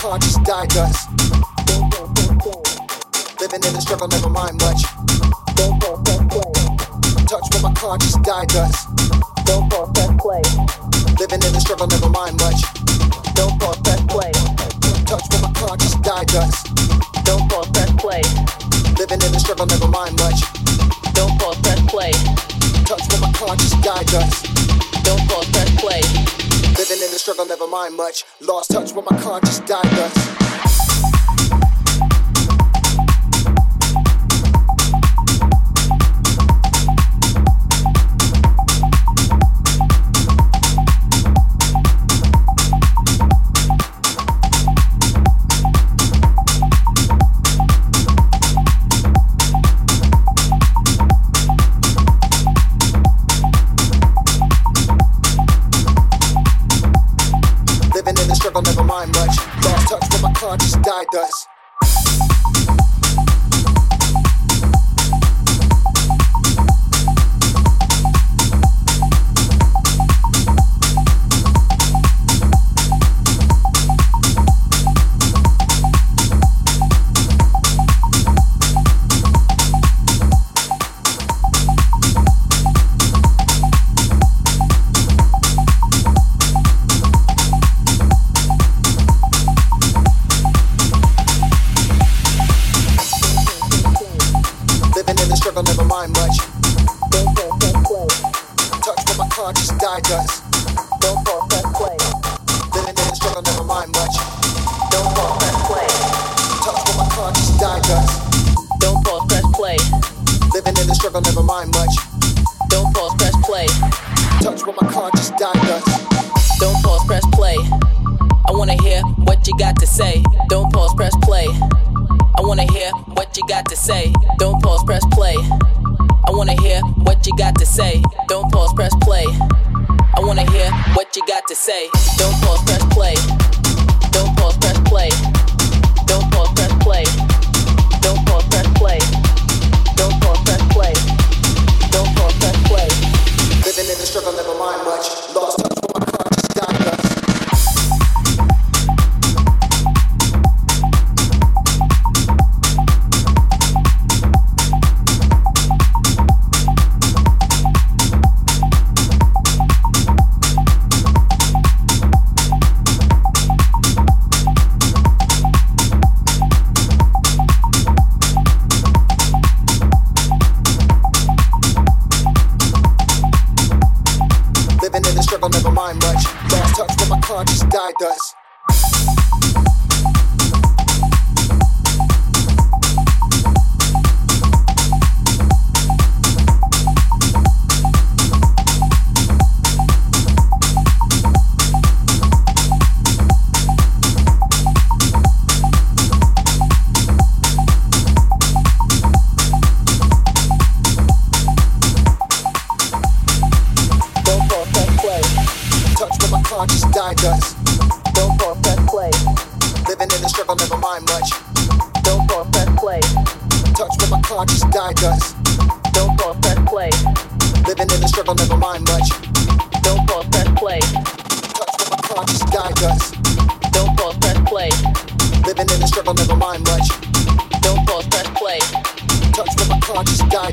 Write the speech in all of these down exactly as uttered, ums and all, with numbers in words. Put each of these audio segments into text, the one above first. conscious digest. Living in the struggle, never mind much. Touch what my conscious digest. Don't pause that play. Living in the struggle, never mind much. Don't pause that play. Touch what my conscious digest. Don't pause that play. Living in the struggle, never mind much. Don't pause that play. Touch what my conscious digest. Don't pause that play. Living in the struggle, never mind much. Lost touch with my conscious digest.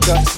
Does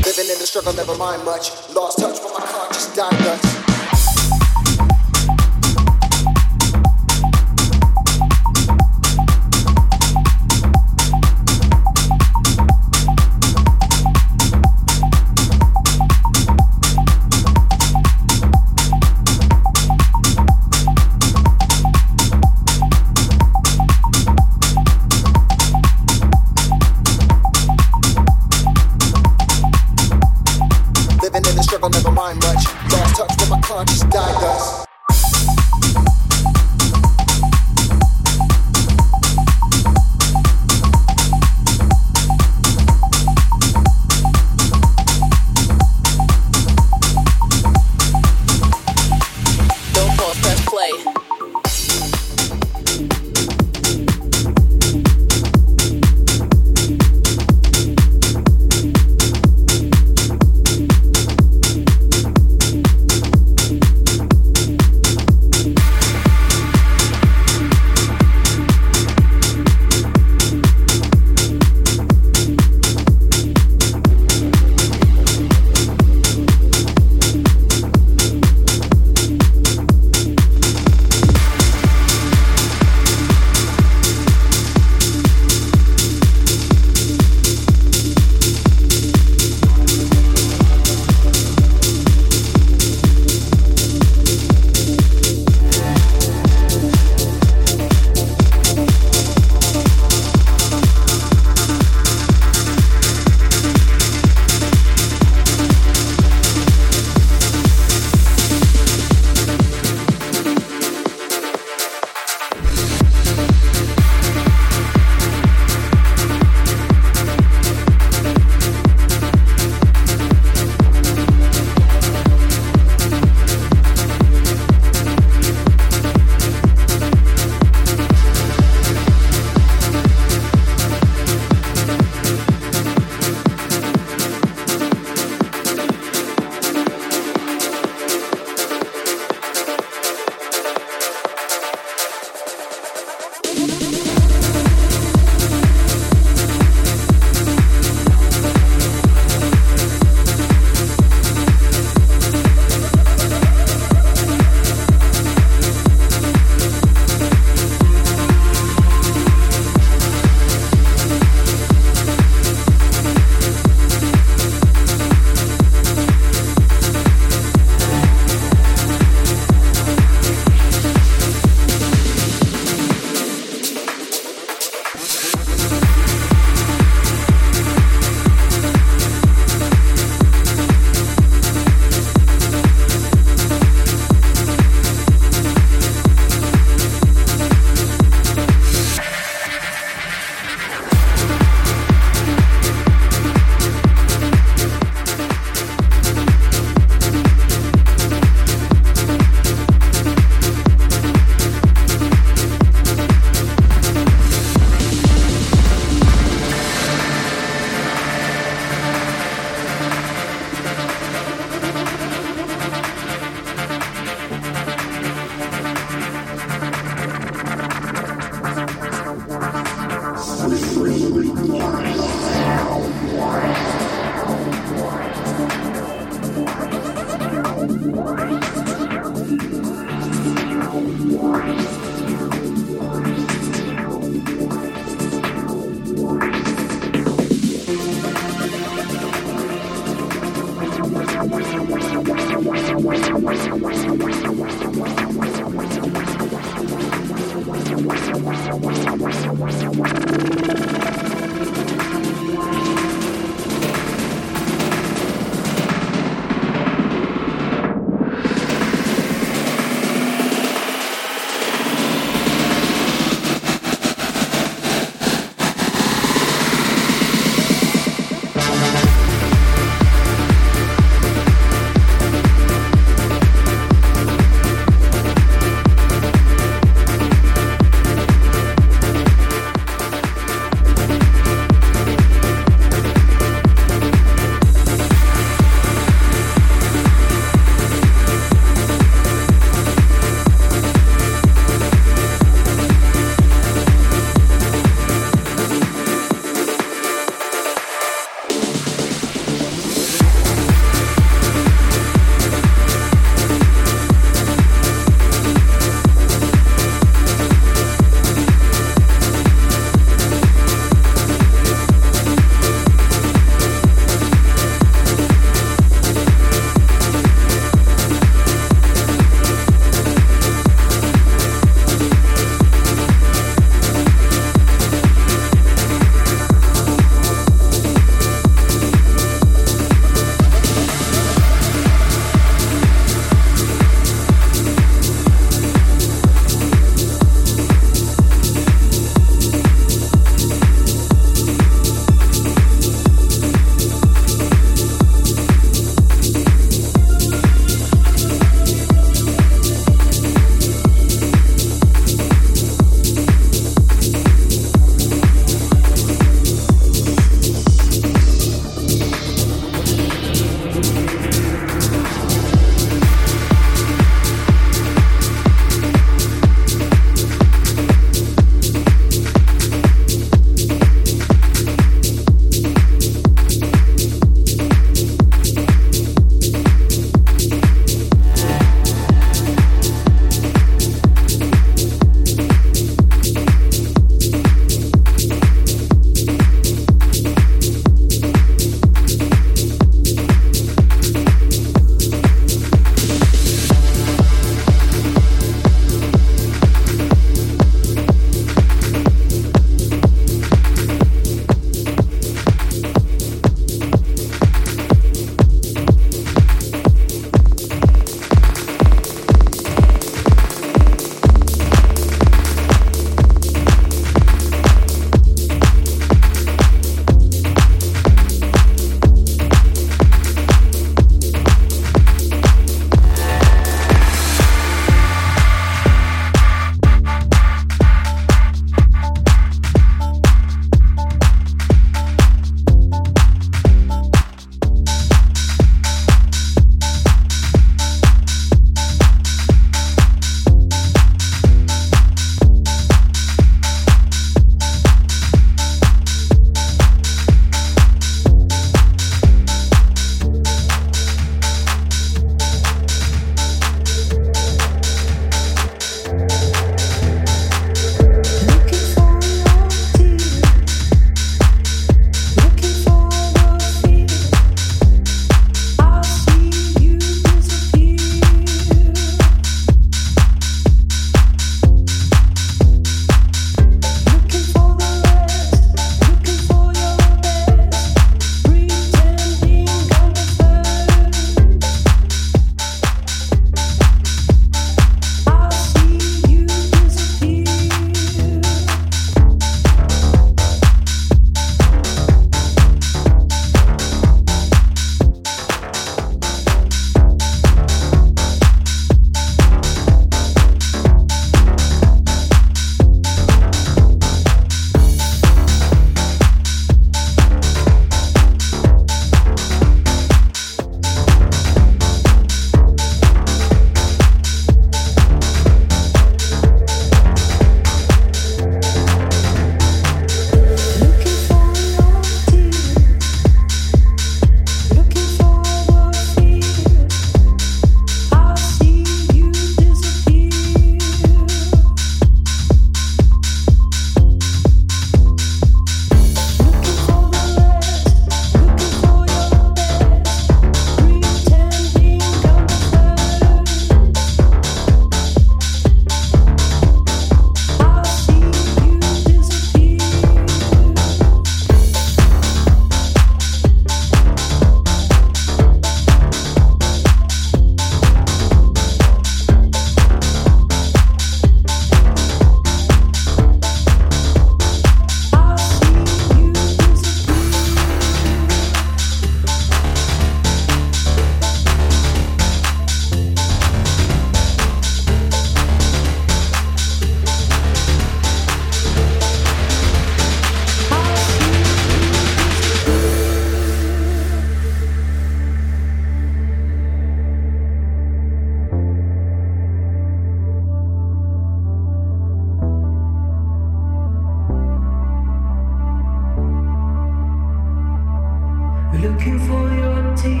Looking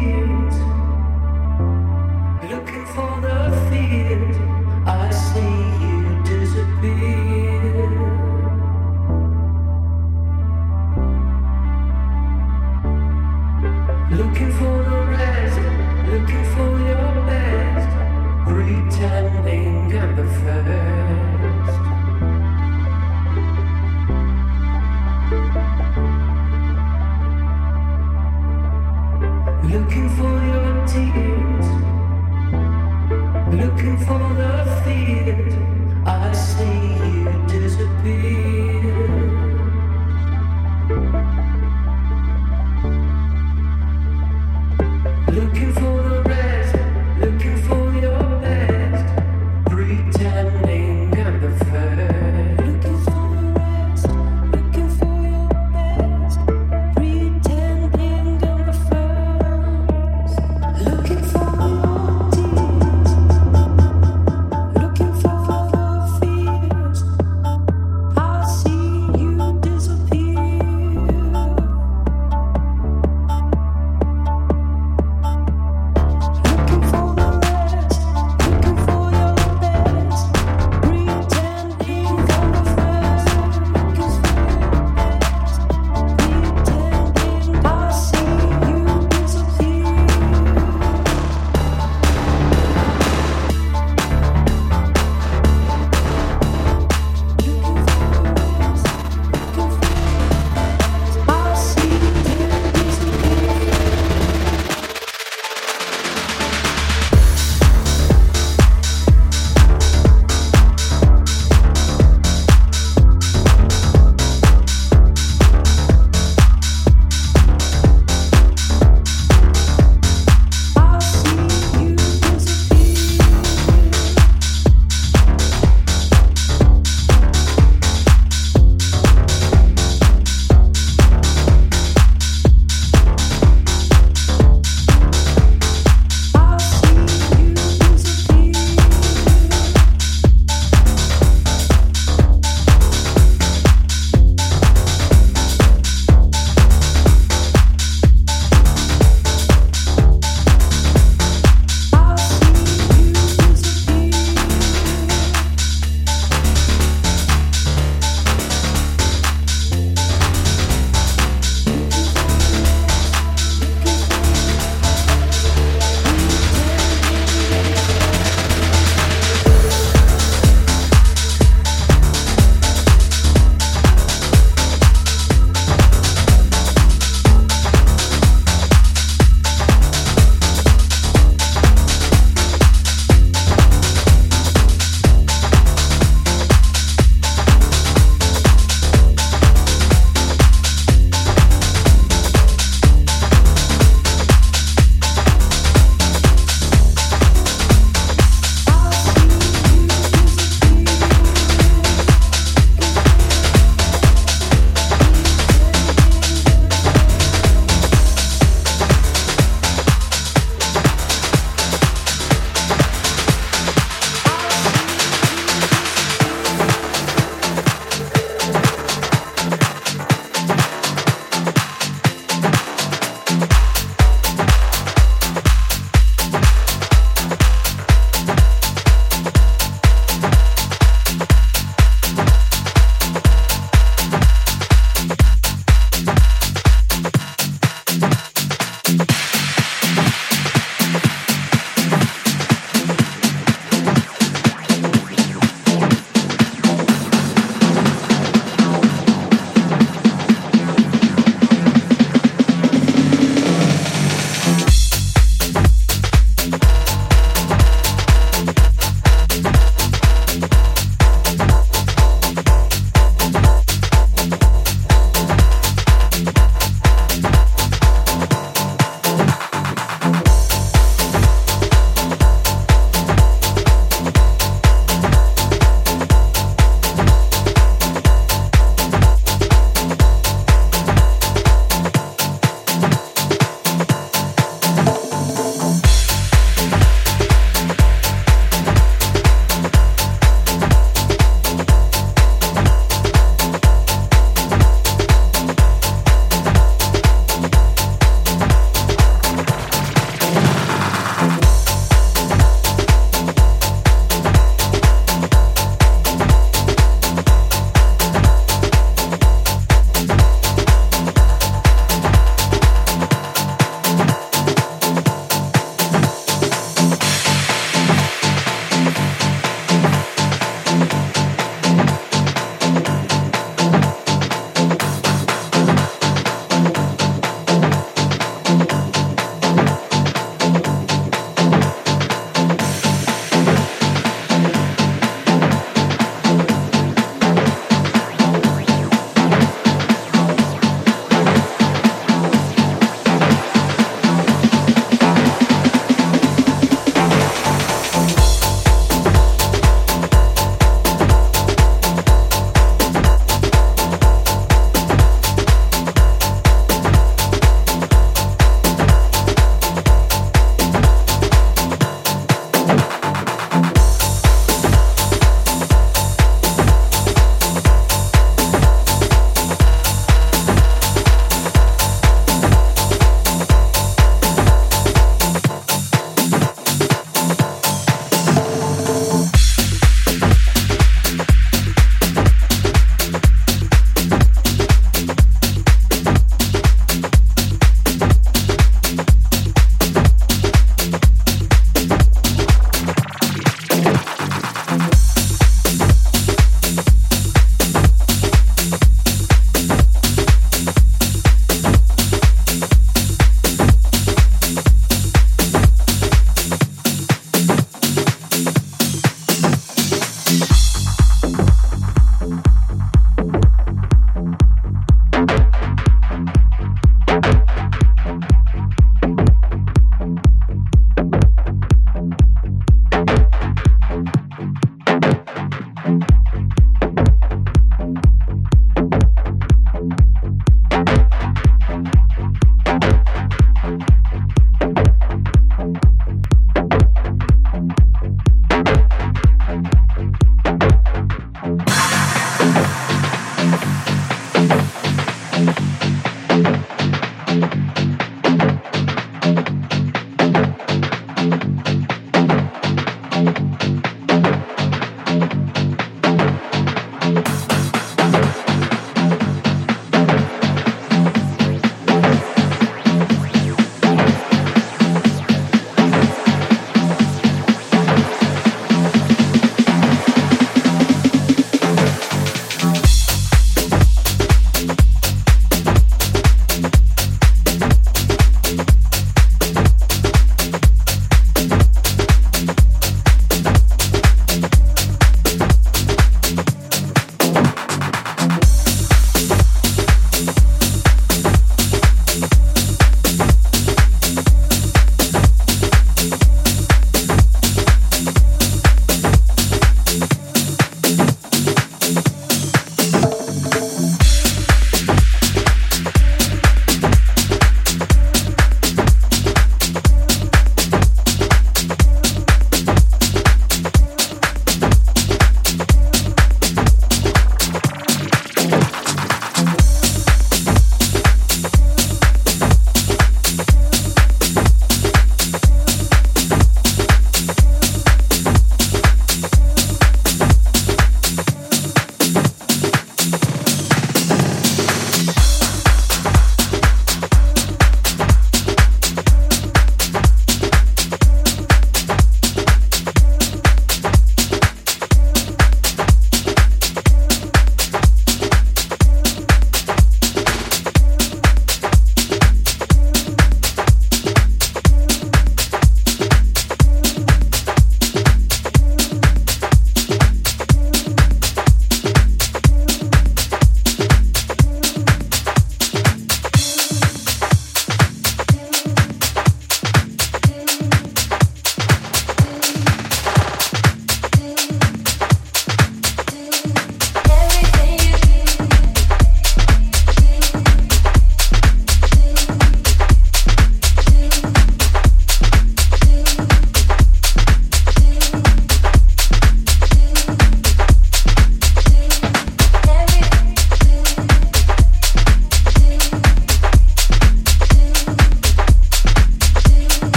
for the field, I see you.